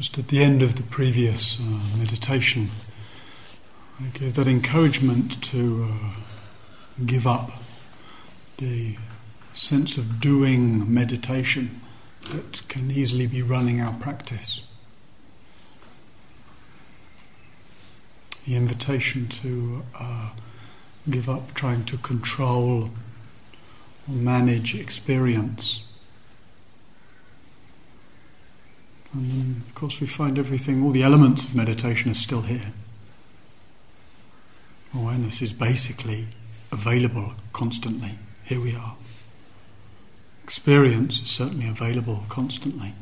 just at the end of the previous meditation, I gave that encouragement to give up the sense of doing meditation that can easily be running our practice. The invitation to give up trying to control or manage experience. And then, of course, we find everything, all the elements of meditation are still here. Awareness is basically available constantly. Here we are. Experience is certainly available constantly.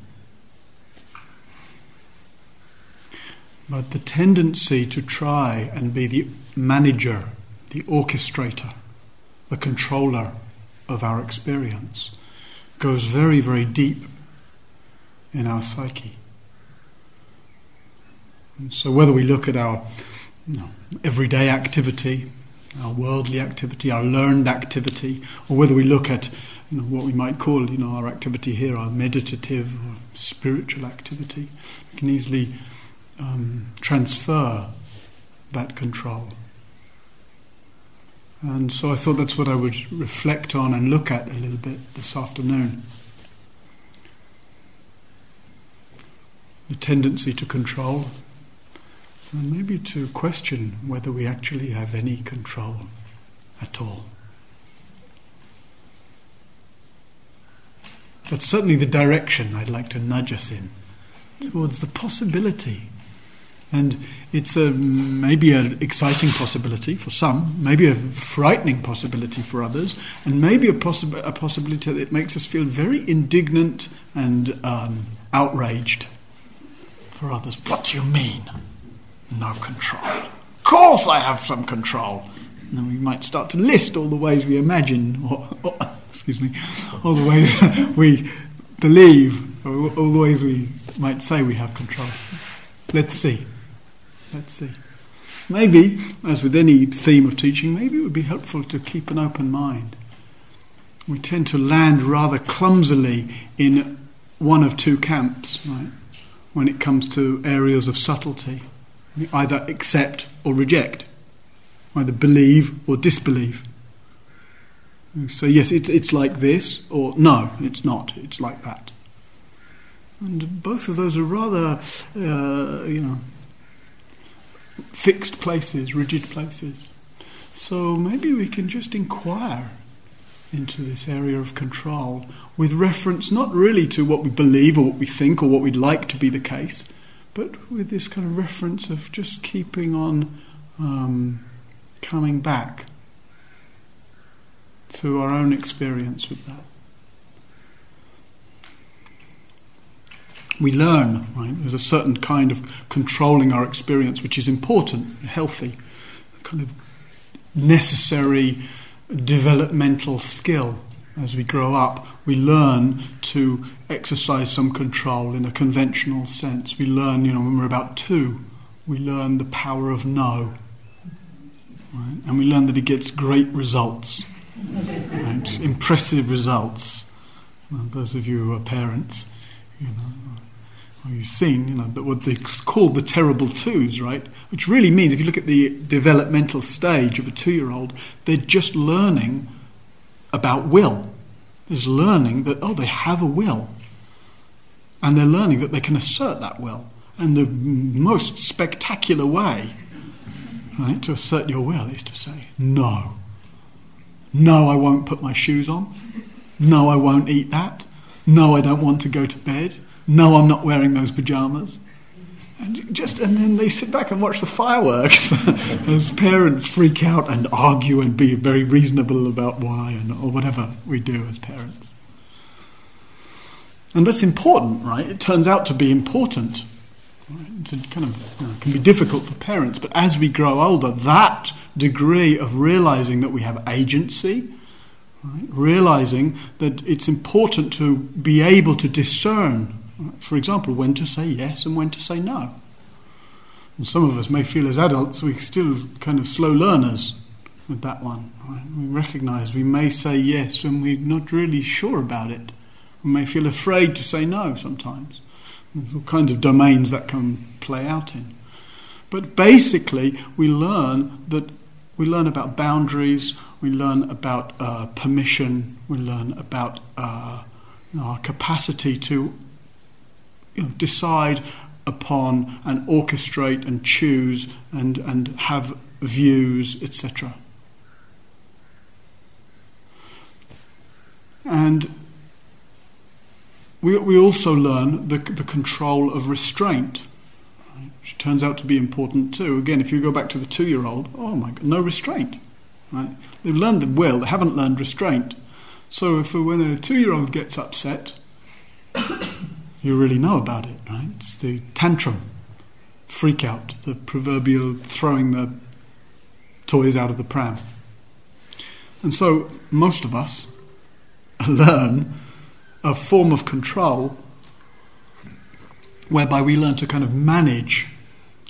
But the tendency to try and be the manager, the orchestrator, the controller of our experience goes very, very deep in our psyche. And so whether we look at our everyday activity, our worldly activity, our learned activity, or whether we look at what we might call our activity here, our meditative or spiritual activity, we can easily transfer that control. And so I thought that's what I would reflect on and look at a little bit this afternoon. The tendency to control, and maybe to question whether we actually have any control at all. That's certainly the direction I'd like to nudge us in, towards the possibility. And it's maybe an exciting possibility for some, maybe a frightening possibility for others, and maybe a possibility that makes us feel very indignant and outraged. For others, what do you mean? No control. Of course I have some control. And then we might start to list all the ways we imagine, all the ways we believe, or all the ways we might say we have control. Let's see. Maybe, as with any theme of teaching, maybe it would be helpful to keep an open mind. We tend to land rather clumsily in one of two camps, right? When it comes to areas of subtlety, we either accept or reject, either believe or disbelieve. So yes, it's like this, or no, it's not, it's like that. And both of those are rather, fixed places, rigid places. So maybe we can just inquire into this area of control with reference not really to what we believe or what we think or what we'd like to be the case, but with this kind of reference of just keeping on coming back to our own experience with that. We learn, right? There's a certain kind of controlling our experience which is important, healthy, kind of necessary developmental skill. As we grow up, we learn to exercise some control in a conventional sense. We learn, when we're about 2, we learn the power of no. Right? And we learn that it gets great results, right? Impressive results. Well, those of you who are parents, or you've seen, what they call the terrible 2s, right? Which really means, if you look at the developmental stage of a 2-year-old, they're just learning about will. They're learning that, they have a will. And they're learning that they can assert that will. And the most spectacular way, right, to assert your will is to say, no. No, I won't put my shoes on. No, I won't eat that. No, I don't want to go to bed. No, I'm not wearing those pyjamas. And then they sit back and watch the fireworks as parents freak out and argue and be very reasonable about why or whatever we do as parents. And that's important, right? It turns out to be important. Right? It's can be difficult for parents, but as we grow older, that degree of realizing that we have agency, right? Realizing that it's important to be able to discern, for example, when to say yes and when to say no. And some of us may feel as adults we're still kind of slow learners with that one. Right? We recognise we may say yes when we're not really sure about it. We may feel afraid to say no sometimes. There's all kinds of domains that can play out in. But basically, we learn about boundaries, we learn about permission, we learn about our capacity to decide upon and orchestrate and choose and have views, etc. And we also learn the control of restraint, right? Which turns out to be important too. Again, if you go back to the 2-year-old, oh my God, no restraint. Right? They've learned the will, they haven't learned restraint. So when a 2-year-old gets upset, you really know about it, right? It's the tantrum, freak out, the proverbial throwing the toys out of the pram. And so most of us learn a form of control whereby we learn to kind of manage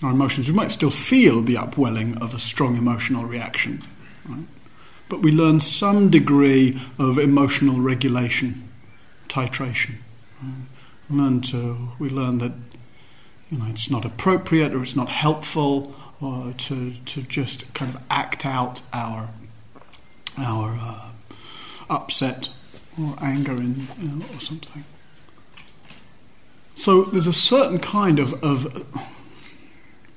our emotions. We might still feel the upwelling of a strong emotional reaction, right? But we learn some degree of emotional regulation, titration. Right? We learn that it's not appropriate or it's not helpful or to just kind of act out our upset or anger in, or something. So there's a certain kind of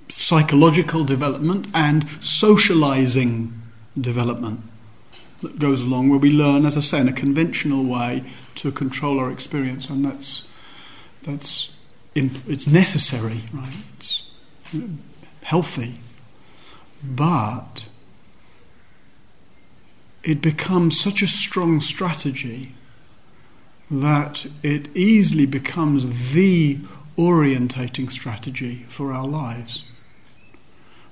psychological development and socializing development that goes along, where we learn, as I say, in a conventional way to control our experience, and it's necessary, right? It's healthy, but it becomes such a strong strategy that it easily becomes the orientating strategy for our lives.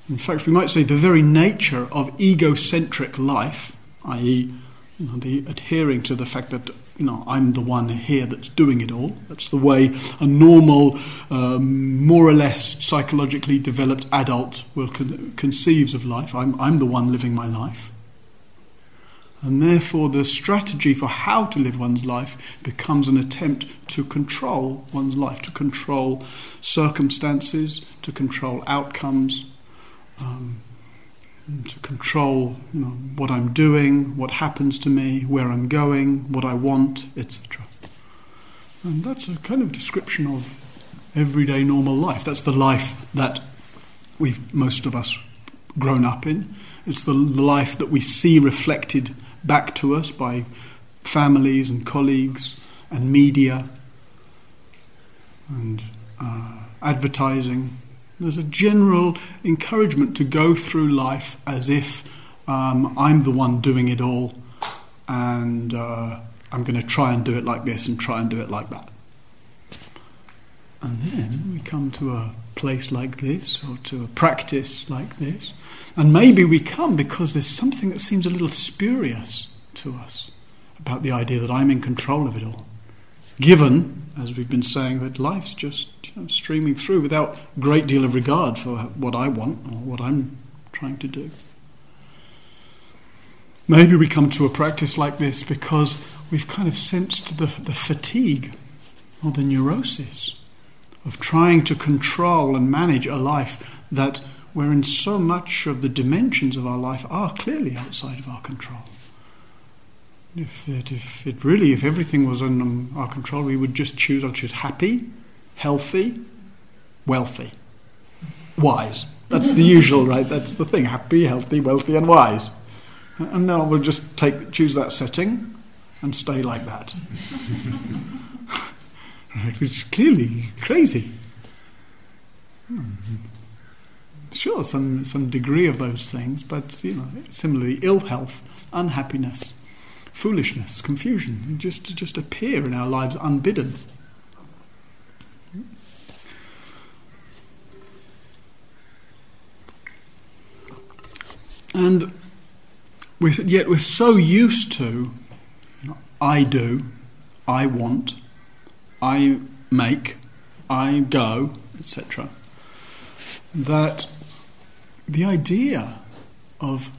In fact, we might say the very nature of egocentric life, i.e., the adhering to the fact that I'm the one here that's doing it all. That's the way a normal, more or less psychologically developed adult will conceives of life. I'm the one living my life. And therefore the strategy for how to live one's life becomes an attempt to control one's life, to control circumstances, to control outcomes, to control what I'm doing, what happens to me, where I'm going, what I want, etc. And that's a kind of description of everyday normal life. That's the life that we've, most of us, grown up in. It's the life that we see reflected back to us by families and colleagues and media and advertising. There's a general encouragement to go through life as if I'm the one doing it all, and I'm going to try and do it like this and try and do it like that. And then we come to a place like this or to a practice like this, and maybe we come because there's something that seems a little spurious to us about the idea that I'm in control of it all, given, as we've been saying, that life's just streaming through without a great deal of regard for what I want or what I'm trying to do. Maybe we come to a practice like this because we've kind of sensed the fatigue or the neurosis of trying to control and manage a life that, wherein so much of the dimensions of our life are clearly outside of our control. If everything was in our control, we would just choose happy, healthy, wealthy, wise. That's the usual, right? That's the thing: happy, healthy, wealthy, and wise. And now we'll just choose that setting and stay like that. Right, which is clearly crazy. Sure, some degree of those things, but similarly, ill health, unhappiness, foolishness, confusion just appear in our lives unbidden. And yet we're so used to I do, I want, I make, I go, etc., that the idea of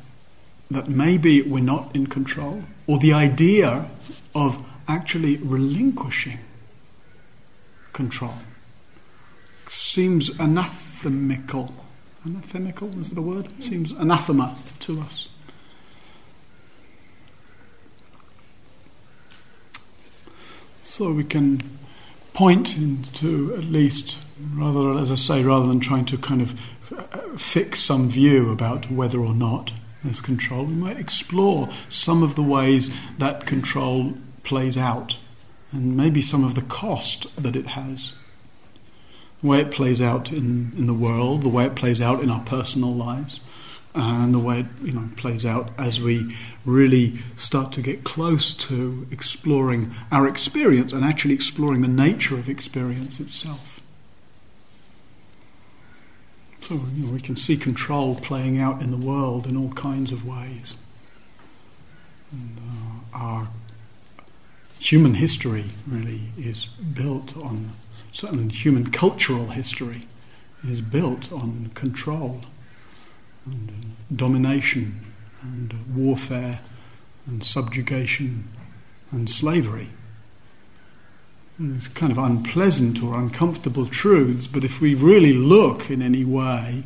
that maybe we're not in control, or the idea of actually relinquishing control seems anathemical. Anathemical, is that a word? Seems anathema to us. So we can point into, at least, rather, as I say, rather than trying to kind of fix some view about whether or not there's control, we might explore some of the ways that control plays out and maybe some of the cost that it has. The way it plays out in the world, the way it plays out in our personal lives, and the way it plays out as we really start to get close to exploring our experience and actually exploring the nature of experience itself. So we can see control playing out in the world in all kinds of ways. And, our human history really is built on, certain human cultural history is built on control and domination and warfare and subjugation and slavery. And it's kind of unpleasant or uncomfortable truths, but if we really look in any way,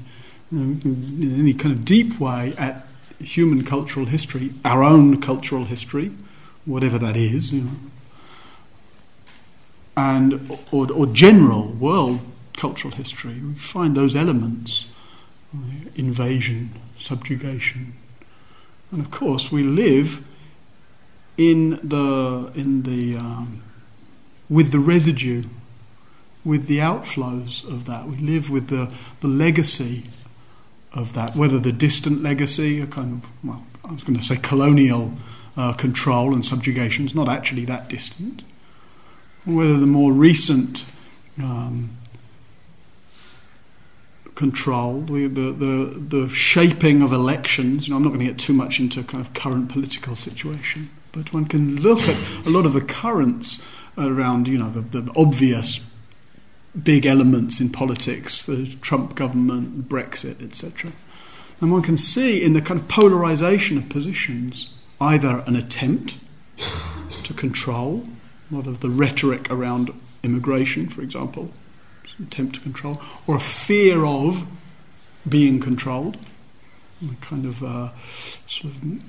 in any kind of deep way, at human cultural history, our own cultural history, whatever that is, and or general world cultural history, we find those elements: invasion, subjugation, and of course we live with the residue, with the outflows of that. We live with the legacy of that, whether the distant legacy, a kind of, well, I was going to say colonial control and subjugation is not actually that distant, whether the more recent control, the shaping of elections. I'm not going to get too much into kind of current political situation, but one can look at a lot of the currents around, the obvious big elements in politics, the Trump government, Brexit, etc. And one can see in the kind of polarisation of positions either an attempt to control. A lot of the rhetoric around immigration, for example, attempt to control, or a fear of being controlled, a kind of sort of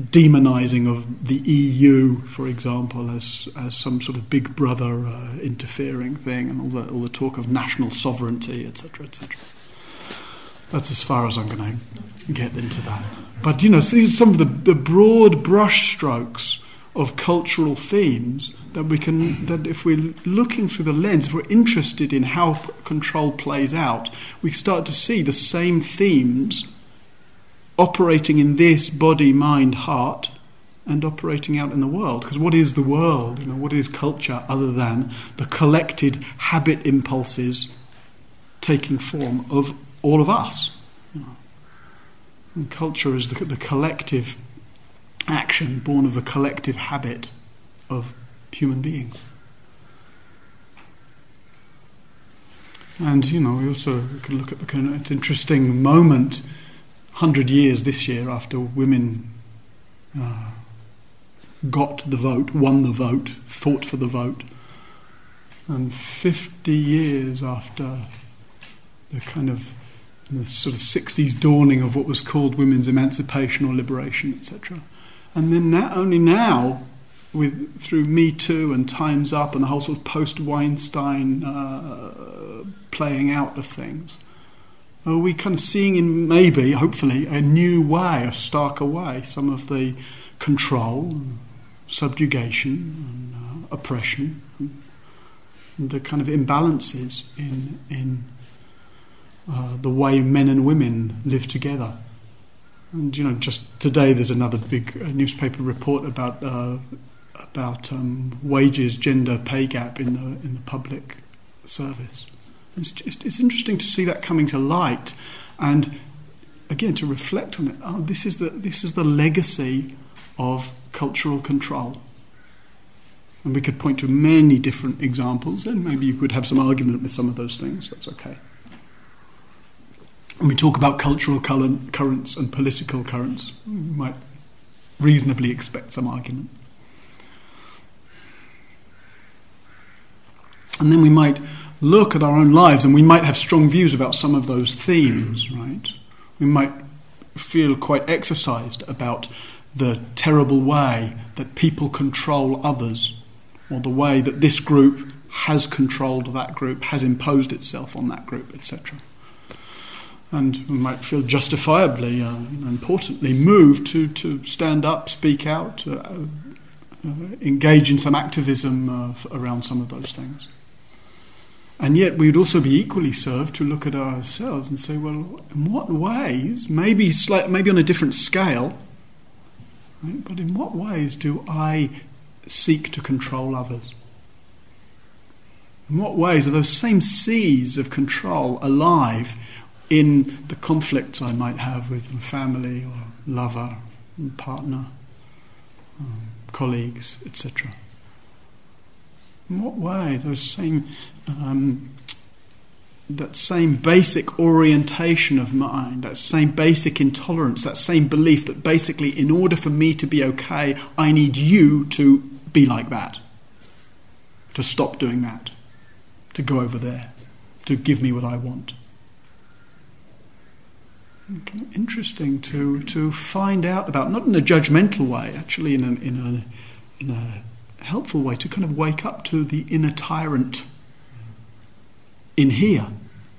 demonising of the EU, for example, as some sort of big brother interfering thing, and all the talk of national sovereignty, etc., etc. That's as far as I'm going to get into that. But so these are some of the broad brush strokes of cultural themes that if we're looking through the lens, if we're interested in how control plays out, we start to see the same themes operating in this body, mind, heart, and operating out in the world. Because what is the world? What is culture other than the collected habit impulses taking form of all of us? And culture is the collective action born of the collective habit of human beings. And we also can look at the kind of interesting moment, 100 years this year after women got the vote, won the vote, fought for the vote, and 50 years after the kind of the sort of 60s dawning of what was called women's emancipation or liberation, etc. And then only now, through Me Too and Time's Up and the whole sort of post-Weinstein playing out of things, are we kind of seeing in maybe, hopefully, a new way, a starker way, some of the control, subjugation, and, oppression, and the kind of imbalances in the way men and women live together. And just today, there's another big newspaper report about wages, gender pay gap in the public service. It's interesting to see that coming to light, and again to reflect on it. Oh, this is the legacy of cultural control. And we could point to many different examples, and maybe you could have some argument with some of those things. That's okay. When we talk about cultural currents and political currents, we might reasonably expect some argument. And then we might look at our own lives and we might have strong views about some of those themes, right? We might feel quite exercised about the terrible way that people control others, or the way that this group has controlled that group, has imposed itself on that group, etc. And we might feel justifiably, importantly, moved to stand up, speak out, engage in some activism around some of those things. And yet we would also be equally served to look at ourselves and say, well, in what ways, maybe on a different scale, right, but in what ways do I seek to control others? In what ways are those same seeds of control alive in the conflicts I might have with family or lover, partner, colleagues, etc.? In what way those same that same basic orientation of mine, that same basic intolerance, that same belief that basically in order for me to be okay, I need you to be like that, to stop doing that, to go over there, to give me what I want. Okay. Interesting to find out about, not in a judgmental way, actually in a helpful way, to kind of wake up to the inner tyrant in here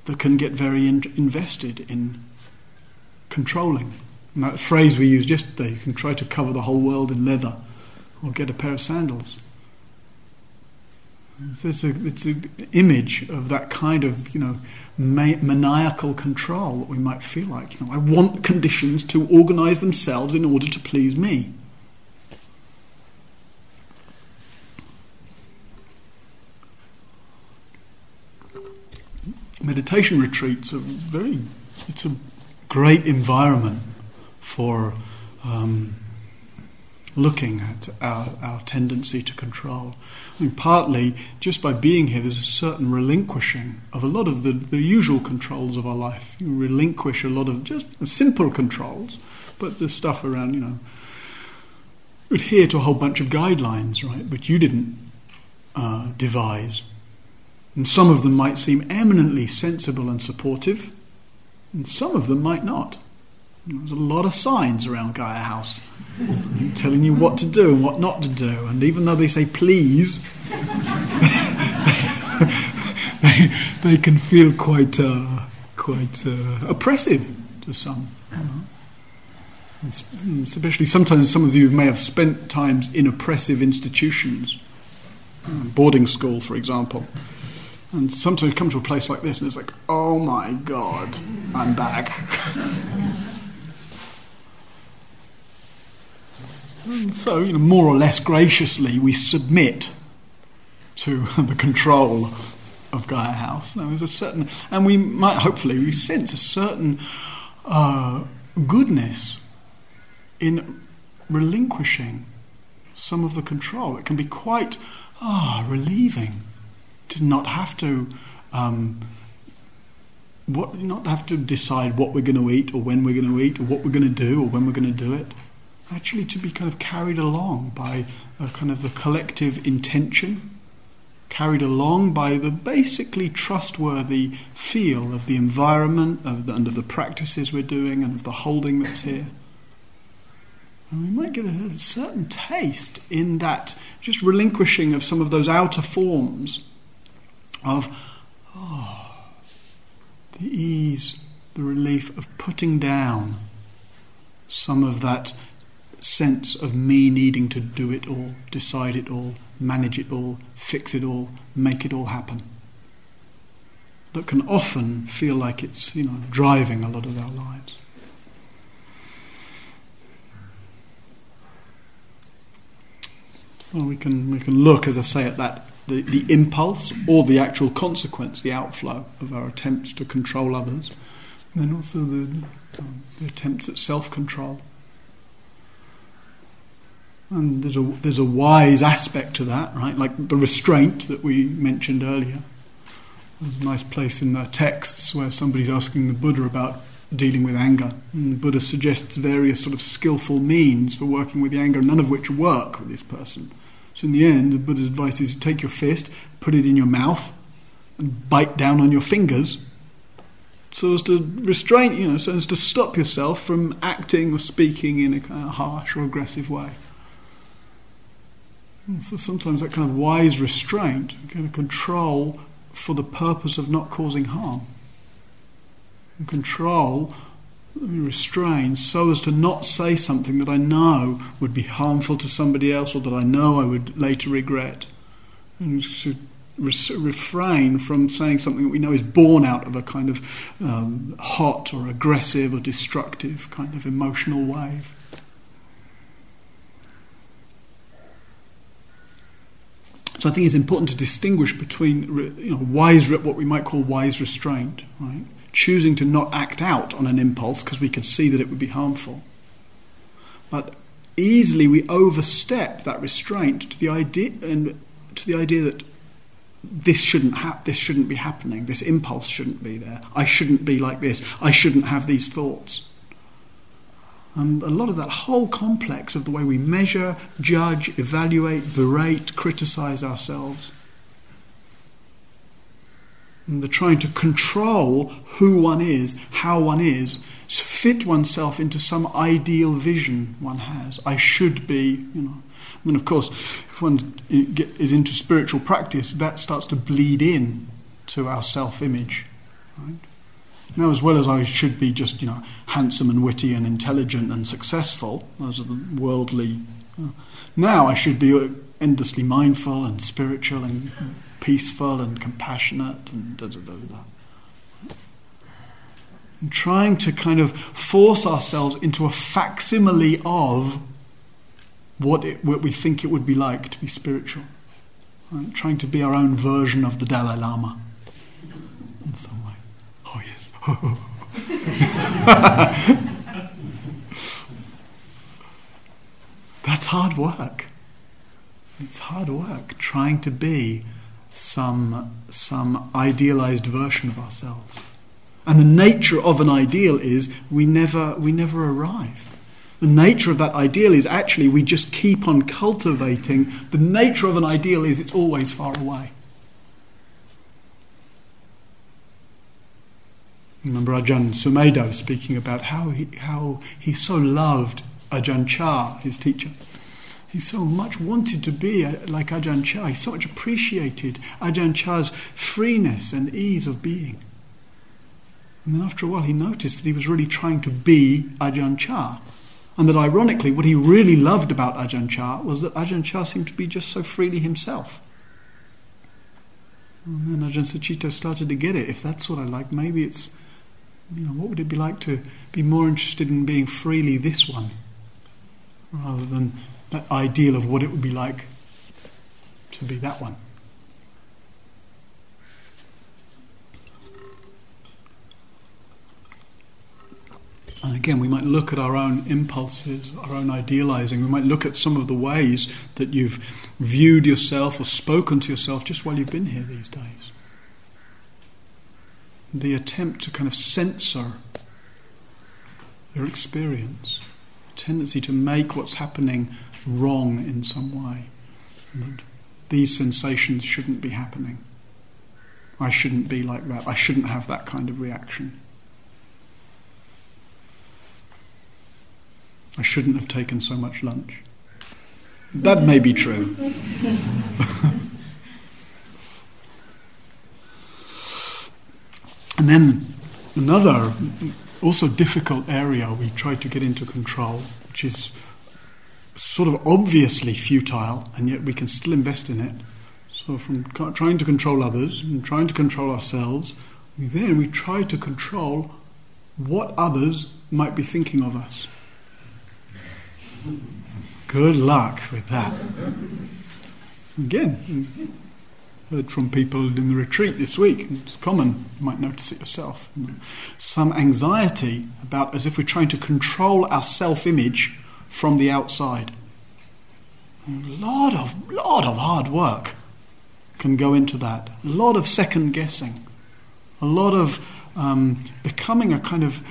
that can get very invested in controlling. And that phrase we used yesterday, you can try to cover the whole world in leather or get a pair of sandals. It's an image of that kind of, maniacal control that we might feel like. I want conditions to organise themselves in order to please me. Meditation retreats it's a great environment for looking at our tendency to control. I mean, partly, just by being here, there's a certain relinquishing of a lot of the usual controls of our life. You relinquish a lot of just simple controls, but the stuff around, adhere to a whole bunch of guidelines, right, which you didn't devise. And some of them might seem eminently sensible and supportive, and some of them might not. There's a lot of signs around Gaia House telling you what to do and what not to do, and even though they say please, they can feel quite oppressive to some. Especially sometimes some of you may have spent times in oppressive institutions, boarding school, for example. And sometimes you come to a place like this and it's like, oh my God, I'm back. And so, more or less graciously, we submit to the control of Gaia House. Now, there's a certain, and we might, hopefully, we sense a certain goodness in relinquishing some of the control. It can be quite relieving to not have to not have to decide what we're going to eat or when we're going to eat or what we're going to do or when we're going to do it. Actually, to be kind of carried along by a kind of the collective intention, carried along by the basically trustworthy feel of the environment and of the practices we're doing and of the holding that's here. And we might get a certain taste in that just relinquishing of some of those outer forms of the ease, the relief of putting down some of that sense of me needing to do it all, decide it all, manage it all, fix it all, make it all happen. That can often feel like it's, driving a lot of our lives. So we can look, as I say, at that the impulse or the actual consequence, the outflow of our attempts to control others, and then also the attempts at self-control. And there's a wise aspect to that, right? Like the restraint that we mentioned earlier. There's a nice place in the texts where somebody's asking the Buddha about dealing with anger. And the Buddha suggests various sort of skillful means for working with the anger, none of which work with this person. So in the end, the Buddha's advice is to take your fist, put it in your mouth, and bite down on your fingers, so as to restrain, so as to stop yourself from acting or speaking in a kind of harsh or aggressive way. And so sometimes that kind of wise restraint, kind of control for the purpose of not causing harm. And control, restrain, so as to not say something that I know would be harmful to somebody else, or that I know I would later regret. And to refrain from saying something that we know is born out of a kind of hot or aggressive or destructive kind of emotional wave. So I think it's important to distinguish between what we might call wise restraint, right? Choosing to not act out on an impulse because we could see that it would be harmful. But easily we overstep that restraint to the idea that this shouldn't be happening, this impulse shouldn't be there, I shouldn't be like this, I shouldn't have these thoughts. And a lot of that whole complex of the way we measure, judge, evaluate, berate, criticise ourselves, and the trying to control who one is, how one is, fit oneself into some ideal vision one has. I should be, And of course, if one is into spiritual practice, that starts to bleed in to our self-image, right? Now, as well as I should be just, handsome and witty and intelligent and successful, those are the worldly. Now I should be endlessly mindful and spiritual and peaceful and compassionate and da da da da. And trying to kind of force ourselves into a facsimile of what we think it would be like to be spiritual. Right? Trying to be our own version of the Dalai Lama in some way. Oh yes. That's hard work. It's hard work trying to be some idealized version of ourselves. And the nature of an ideal is we never arrive. The nature of that ideal is actually we just keep on cultivating. The nature of an ideal is it's always far away. I remember Ajahn Sumedho speaking about how he so loved Ajahn Chah, his teacher. He so much wanted to be like Ajahn Chah. He so much appreciated Ajahn Chah's freeness and ease of being. And then after a while he noticed that he was really trying to be Ajahn Chah. And that ironically, what he really loved about Ajahn Chah was that Ajahn Chah seemed to be just so freely himself. And then Ajahn Sucitto started to get it. If that's what I like, maybe it's, what would it be like to be more interested in being freely this one, rather than that ideal of what it would be like to be that one. And again, we might look at our own impulses, our own idealizing. We might look at some of the ways that you've viewed yourself or spoken to yourself just while you've been here these days. The attempt to kind of censor your experience, a tendency to make what's happening wrong in some way. And these sensations shouldn't be happening. I shouldn't be like that. I shouldn't have that kind of reaction. I shouldn't have taken so much lunch. That may be true. And then another also difficult area we try to get into control, which is sort of obviously futile, and yet we can still invest in it. So from trying to control others and trying to control ourselves, we try to control what others might be thinking of us. Good luck with that. Again, heard from people in the retreat this week, it's common, you might notice it yourself, some anxiety about as if we're trying to control our self-image from the outside. A lot of hard work can go into that. A lot of second guessing. A lot of becoming a kind of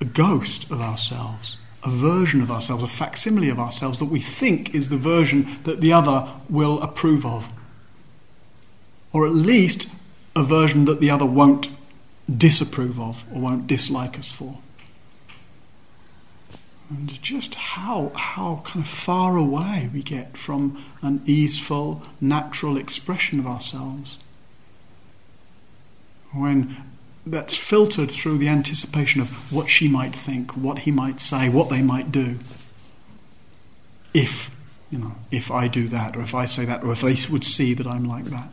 a ghost of ourselves. a version of ourselves, a facsimile of ourselves that we think is the version that the other will approve of. Or at least a version that the other won't disapprove of or won't dislike us for. And just how kind of far away we get from an easeful, natural expression of ourselves. When that's filtered through the anticipation of what she might think, what he might say, what they might do. If, you know, if I do that, or if I say that, or if they would see that I'm like that.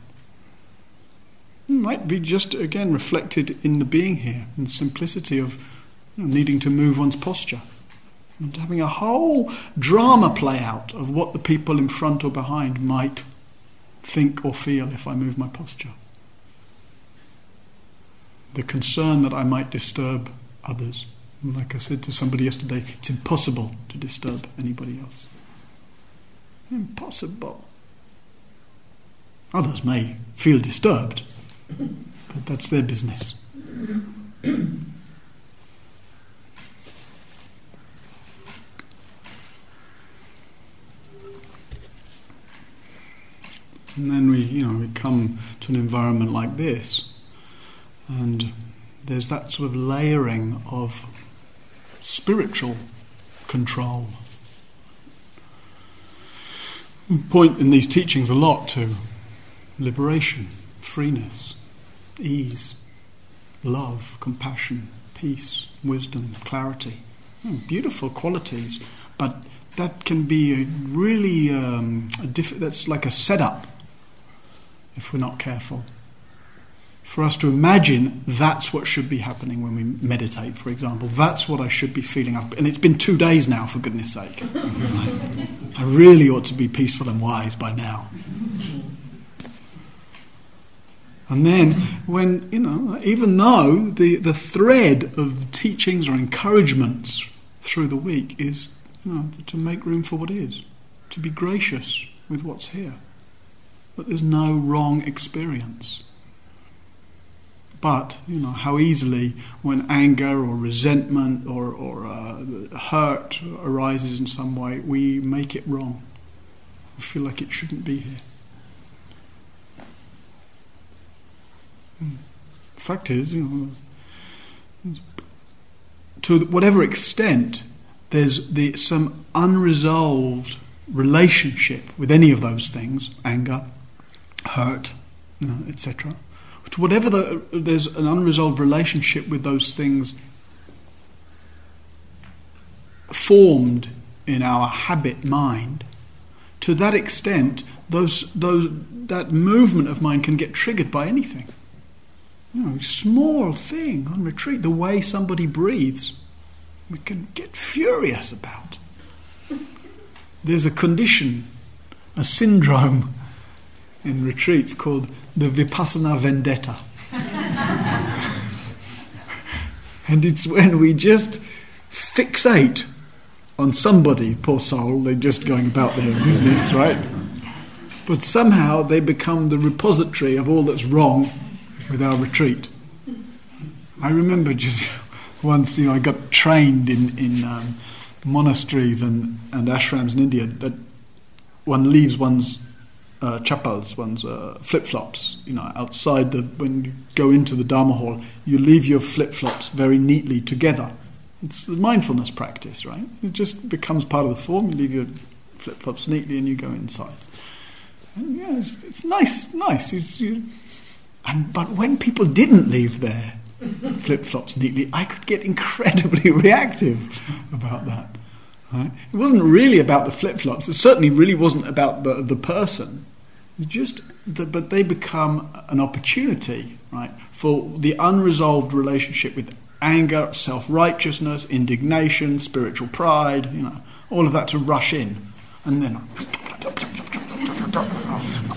It might be just, again, reflected in the being here, in the simplicity of, you know, needing to move one's posture. And having a whole drama play out of what the people in front or behind might think or feel if I move my posture. The concern that I might disturb others. And like I said to somebody yesterday, it's impossible to disturb anybody else. Impossible. Others may feel disturbed, but that's their business. And then we come to an environment like this. And there's that sort of layering of spiritual control. We point in these teachings a lot to liberation, freeness, ease, love, compassion, peace, wisdom, clarity. Beautiful qualities, but that can be a really that's like a setup if we're not careful. For us to imagine that's what should be happening when we meditate, for example. That's what I should be feeling. And it's been 2 days now, for goodness sake. I really ought to be peaceful and wise by now. And then when, even though the thread of teachings or encouragements through the week is, to make room for what is, to be gracious with what's here, that there's no wrong experience. But, how easily when anger or resentment or hurt arises in some way, we make it wrong. We feel like it shouldn't be here. The fact is, to whatever extent there's some unresolved relationship with any of those things, anger, hurt, etc., to whatever there's an unresolved relationship with those things formed in our habit mind, to that extent, that movement of mind can get triggered by anything. Small thing on retreat, the way somebody breathes, we can get furious about. There's a condition, a syndrome in retreats called the Vipassana Vendetta. And it's when we just fixate on somebody, poor soul, they're just going about their business, right? But somehow they become the repository of all that's wrong with our retreat. I remember just once, I got trained in monasteries and ashrams in India, that one leaves one's chappals, one's flip-flops, outside when you go into the Dharma hall, you leave your flip-flops very neatly together. It's a mindfulness practice, right? It just becomes part of the form. You leave your flip-flops neatly and you go inside. And yeah, it's nice. But when people didn't leave their flip-flops neatly, I could get incredibly reactive about that. Right? It wasn't really about the flip-flops. It certainly really wasn't about the person. But they become an opportunity, right, for the unresolved relationship with anger, self-righteousness, indignation, spiritual pride, all of that to rush in. And then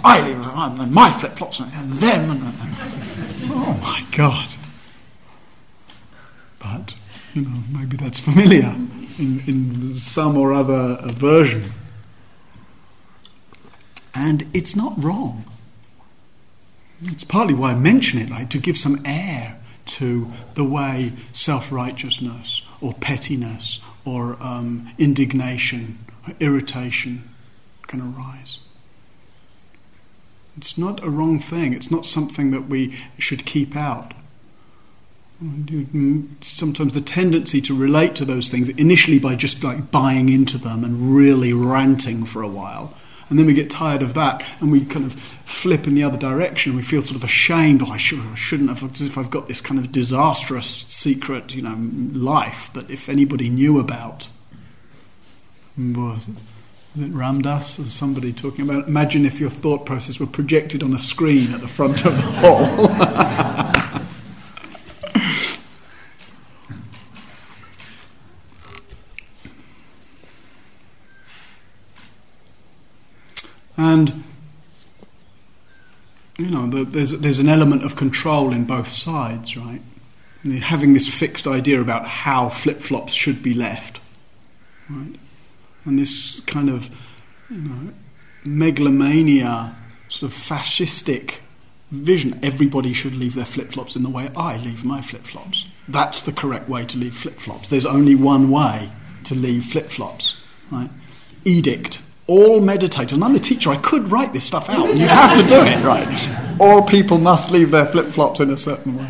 I leave my flip-flops and them. Oh my God. But, maybe that's familiar in some or other version. And it's not wrong. It's partly why I mention it, like to give some air to the way self-righteousness or pettiness or indignation or irritation can arise. It's not a wrong thing. It's not something that we should keep out. Sometimes the tendency to relate to those things initially by just like buying into them and really ranting for a while, and then we get tired of that and we kind of flip in the other direction. We feel sort of ashamed. Oh, I shouldn't have. As if I've got this kind of disastrous secret, life that if anybody knew about. Was it Ram Dass or somebody talking about? Imagine if your thought process were projected on a screen at the front of the hall. And, there's an element of control in both sides, right? Having this fixed idea about how flip-flops should be left, right? And this kind of, megalomania, sort of fascistic vision. Everybody should leave their flip-flops in the way I leave my flip-flops. That's the correct way to leave flip-flops. There's only one way to leave flip-flops, right? Edict. All meditators, and I'm the teacher, I could write this stuff out, and you have to do it, right? All people must leave their flip-flops in a certain way.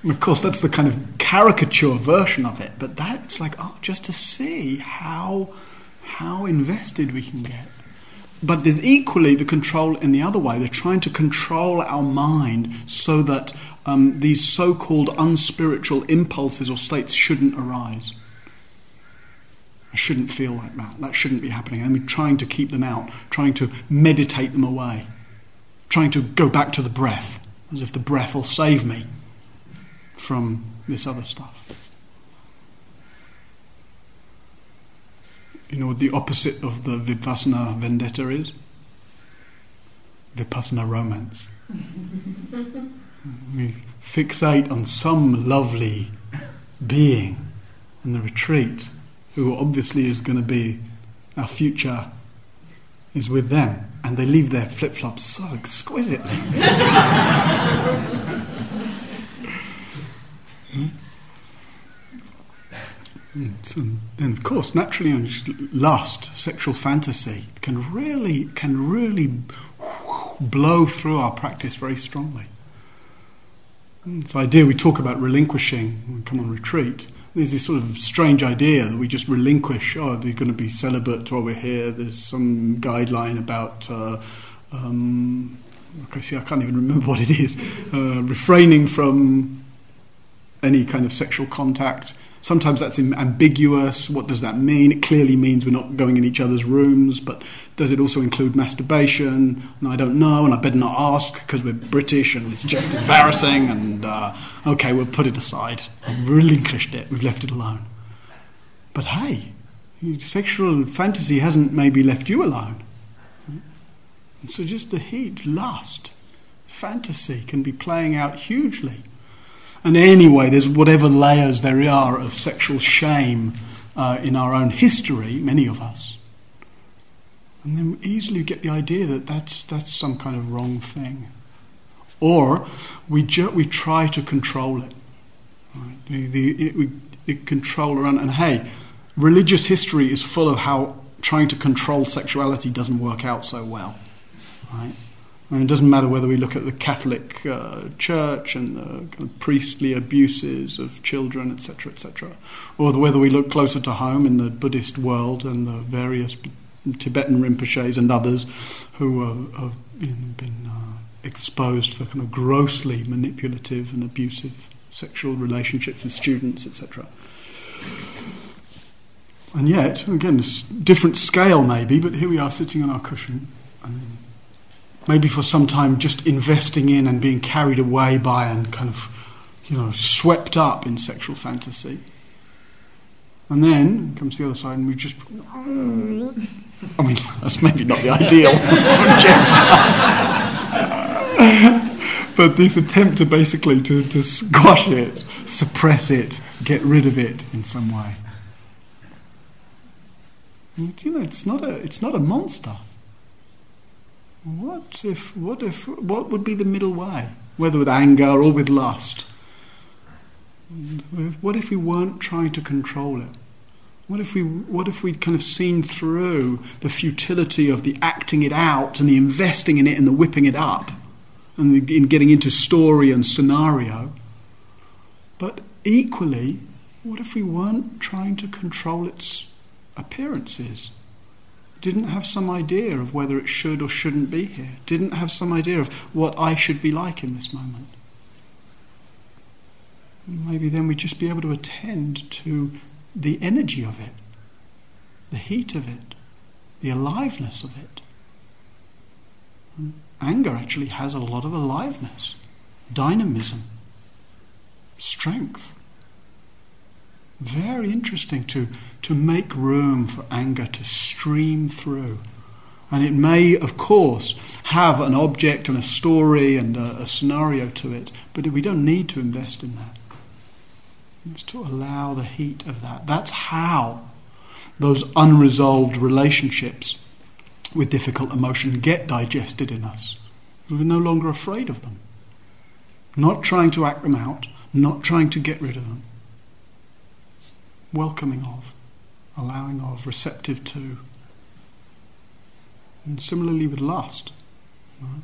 And of course, that's the kind of caricature version of it, but that's like, just to see how invested we can get. But there's equally the control in the other way. They're trying to control our mind so that these so-called unspiritual impulses or states shouldn't arise. I shouldn't feel like that. That shouldn't be happening. I mean, trying to keep them out, trying to meditate them away, trying to go back to the breath, as if the breath will save me from this other stuff. You know what the opposite of the Vipassana Vendetta is? Vipassana romance. We fixate on some lovely being in the retreat who obviously is going to be our future, is with them, and they leave their flip-flops so exquisitely. So then, of course, naturally, lust, sexual fantasy can really blow through our practice very strongly. This idea we talk about relinquishing when we come on retreat. There's this sort of strange idea that we just relinquish, they're going to be celibate while we're here. There's some guideline about, I can't even remember what it is, refraining from any kind of sexual contact. Sometimes that's ambiguous. What does that mean? It clearly means we're not going in each other's rooms, but does it also include masturbation? And I don't know, and I better not ask because we're British and it's just embarrassing, and okay, we'll put it aside. We've relinquished it. We've left it alone. But hey, sexual fantasy hasn't maybe left you alone. And so just the heat, lust, fantasy can be playing out hugely. And anyway, there's whatever layers there are of sexual shame in our own history, many of us. And then we easily get the idea that that's some kind of wrong thing. Or we try to control it. Right? We control around, and hey, religious history is full of how trying to control sexuality doesn't work out so well. Right? And it doesn't matter whether we look at the Catholic Church and the kind of priestly abuses of children, etc., or whether we look closer to home in the Buddhist world and the various Tibetan Rinpoches and others who have been exposed for kind of grossly manipulative and abusive sexual relationships with students, etc. And yet, again, different scale maybe, but here we are sitting on our cushion and maybe for some time just investing in and being carried away by and kind of, swept up in sexual fantasy. And then comes the other side and we just... I mean, that's maybe not the ideal. But this attempt to basically to squash it, suppress it, get rid of it in some way. It's not a monster. What would be the middle way? Whether with anger or with lust. what if we weren't trying to control it? What if we'd kind of seen through the futility of the acting it out and the investing in it and the whipping it up and in getting into story and scenario? But equally, what if we weren't trying to control its appearances? Didn't have some idea of whether it should or shouldn't be here. Didn't have some idea of what I should be like in this moment. Maybe then we'd just be able to attend to the energy of it, the heat of it, the aliveness of it. And anger actually has a lot of aliveness, dynamism, strength. Very interesting to make room for anger to stream through. And it may, of course, have an object and a story and a scenario to it, but we don't need to invest in that. It's to allow the heat of that. That's how those unresolved relationships with difficult emotion get digested in us. We're no longer afraid of them. Not trying to act them out, not trying to get rid of them. Welcoming of, allowing of, receptive to. And similarly with lust. Right?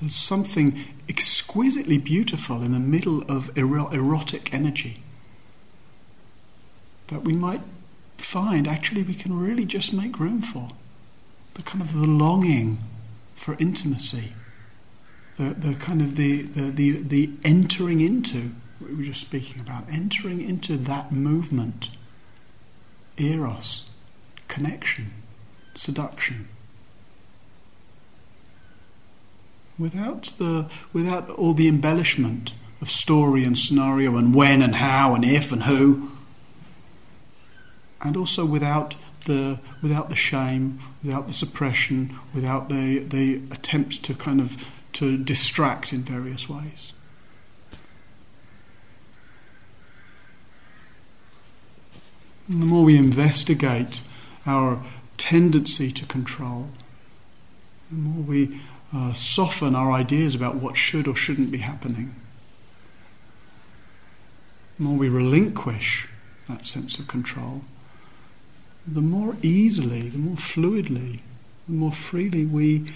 There's something exquisitely beautiful in the middle of erotic energy that we might find actually we can really just make room for. The kind of the longing for intimacy. The entering into. We were just speaking about entering into that movement, eros, connection, seduction. Without all the embellishment of story and scenario and when and how and if and who, and also without the shame, without the suppression, without the attempts to kind of to distract in various ways. And the more we investigate our tendency to control, the more we soften our ideas about what should or shouldn't be happening, the more we relinquish that sense of control, the more easily, the more fluidly, the more freely we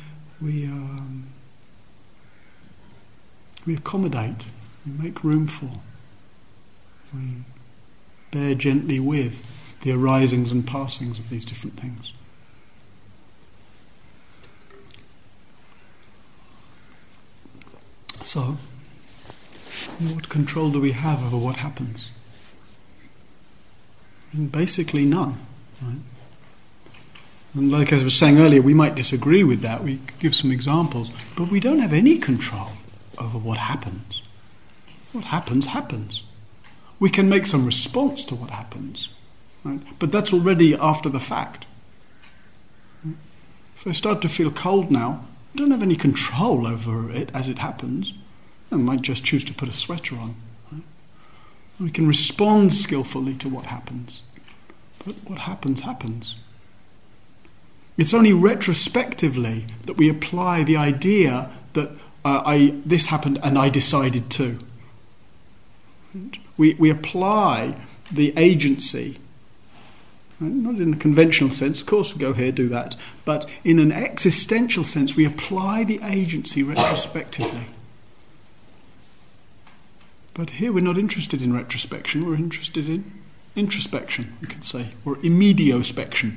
accommodate, we make room for, we bear gently with the arisings and passings of these different things. So, what control do we have over what happens? And basically none. Right? And like I was saying earlier, we might disagree with that, we give some examples, but we don't have any control over what happens. What happens, happens. We can make some response to what happens, right? But that's already after the fact. If I start to feel cold now, I don't have any control over it as it happens. I might just choose to put a sweater on. Right? We can respond skillfully to what happens. But what happens, happens. It's only retrospectively that we apply the idea that this happened and I decided to. Right? We apply the agency, right? Not in a conventional sense, of course we go here, do that, but in an existential sense we apply the agency retrospectively. But here we're not interested in retrospection, we're interested in introspection, we could say, or immediospection.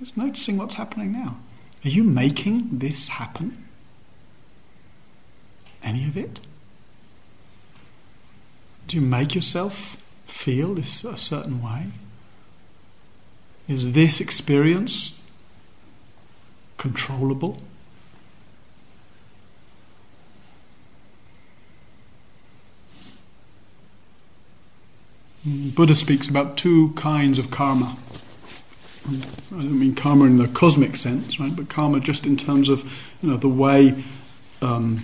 Just noticing what's happening now. Are you making this happen? Any of it? Do you make yourself feel this a certain way? Is this experience controllable? Buddha speaks about two kinds of karma. And I don't mean karma in the cosmic sense, right? But karma just in terms of, you know, the way the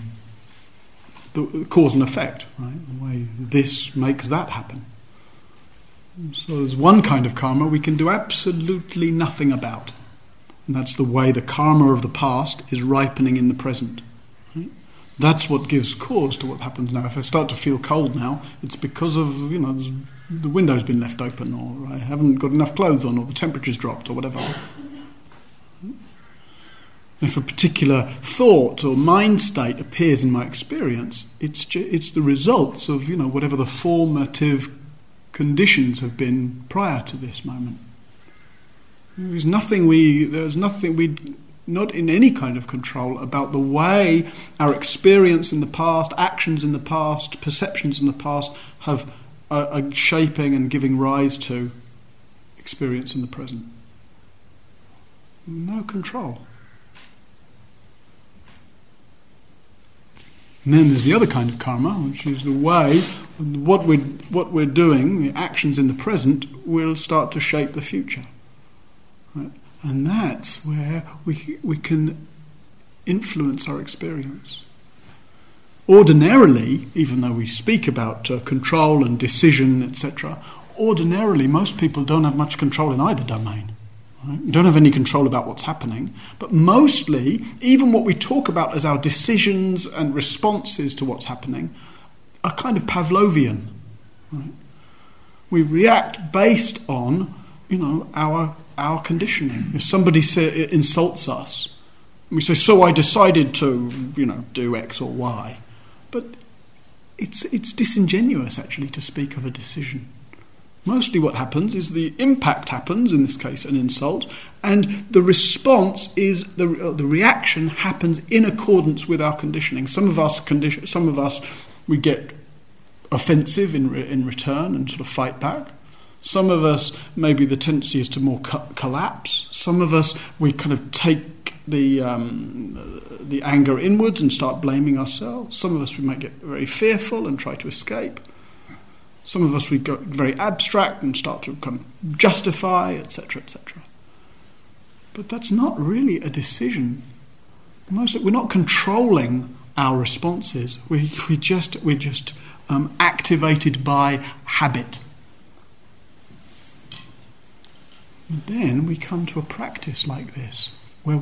cause and effect, right? The way this makes that happen. So there's one kind of karma we can do absolutely nothing about. And that's the way the karma of the past is ripening in the present. Right? That's what gives cause to what happens now. If I start to feel cold now, it's because of, you know, the window's been left open, or I haven't got enough clothes on, or the temperature's dropped, or whatever. If a particular thought or mind state appears in my experience, it's the results of, you know, whatever the formative conditions have been prior to this moment. There's nothing we not in any kind of control about the way our experience in the past, actions in the past, perceptions in the past are shaping and giving rise to experience in the present. No control. And then there's the other kind of karma, which is the way what we're doing, the actions in the present, will start to shape the future. Right? And that's where we can influence our experience. Ordinarily, even though we speak about control and decision, etc., ordinarily most people don't have much control in either domain. Right? Don't have any control about what's happening. But mostly, even what we talk about as our decisions and responses to what's happening are kind of Pavlovian. Right? We react based on, you know, our conditioning. If somebody insults us, we say, so I decided to, you know, do X or Y. But it's disingenuous, actually, to speak of a decision. Mostly what happens is the impact happens, in this case an insult, and the response is, the reaction happens in accordance with our conditioning. Some of us, we get offensive in return and sort of fight back. Some of us, maybe the tendency is to more collapse. Some of us, we kind of take the anger inwards and start blaming ourselves. Some of us, we might get very fearful and try to escape. Some of us, we get very abstract and start to kind of justify, etc., etc. But that's not really a decision. We're not controlling our responses. We're just activated by habit. But then we come to a practice like this, where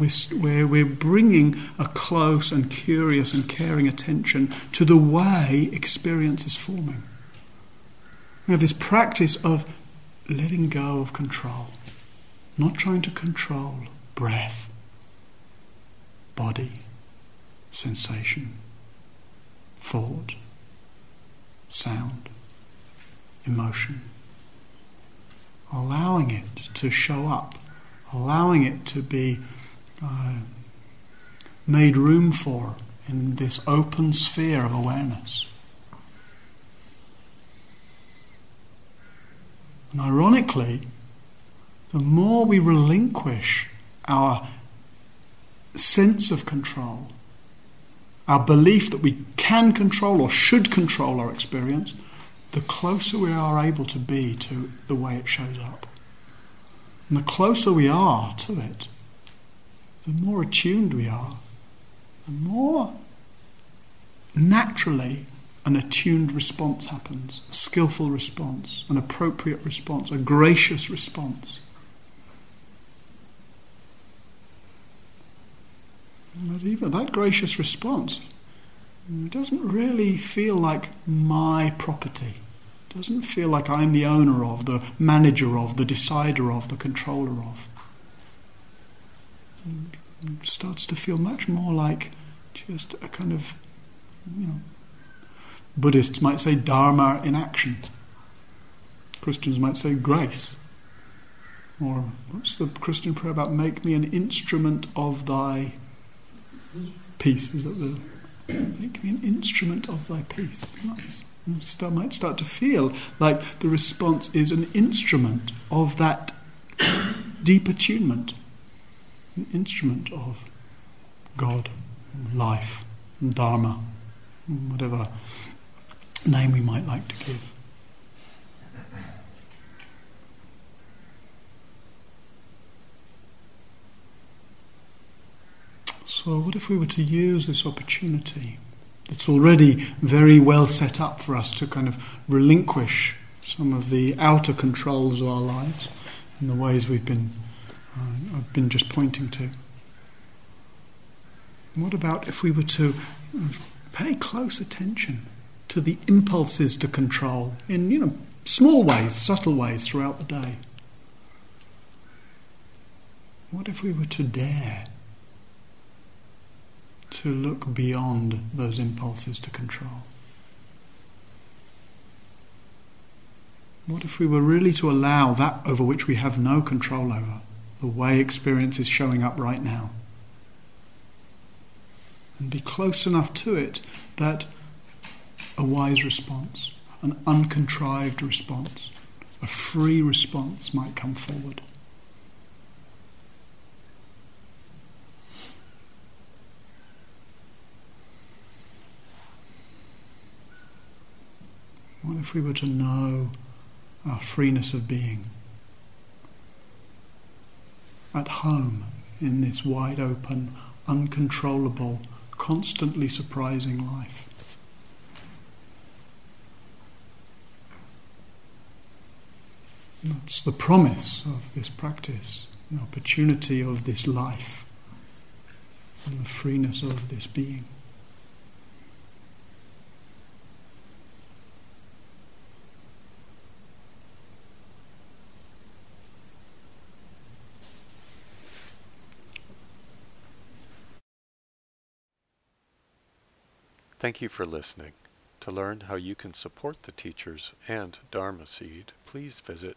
we're bringing a close and curious and caring attention to the way experience is forming. We have this practice of letting go of control, not trying to control breath, body, sensation, thought, sound, emotion. Allowing it to show up, allowing it to be made room for in this open sphere of awareness. And ironically, the more we relinquish our sense of control, our belief that we can control or should control our experience, the closer we are able to be to the way it shows up. And the closer we are to it, the more attuned we are, the more naturally an attuned response happens, a skillful response, an appropriate response, a gracious response. But even that gracious response, it doesn't really feel like my property. It doesn't feel like I'm the owner of, the manager of, the decider of, the controller of. It starts to feel much more like just a kind of, you know, Buddhists might say dharma in action. Christians might say grace. Or what's the Christian prayer about? Make me an instrument of thy peace. Is that the... Make me an instrument of thy peace. Nice. I might start to feel like the response is an instrument of that deep attunement, an instrument of God, life, dharma, whatever name we might like to give. So what if we were to use this opportunity that's already very well set up for us to kind of relinquish some of the outer controls of our lives in the ways we've been, I've been just pointing to. What about if we were to pay close attention to the impulses to control in, small ways, subtle ways throughout the day. What if we were to dare to look beyond those impulses to control? What if we were really to allow that over which we have no control over, the way experience is showing up right now? And be close enough to it that a wise response, an uncontrived response, a free response might come forward. What if we were to know our freeness of being? At home, in this wide open, uncontrollable, constantly surprising life. That's the promise of this practice, the opportunity of this life, and the freeness of this being. Thank you for listening. To learn how you can support the teachers and Dharma Seed, please visit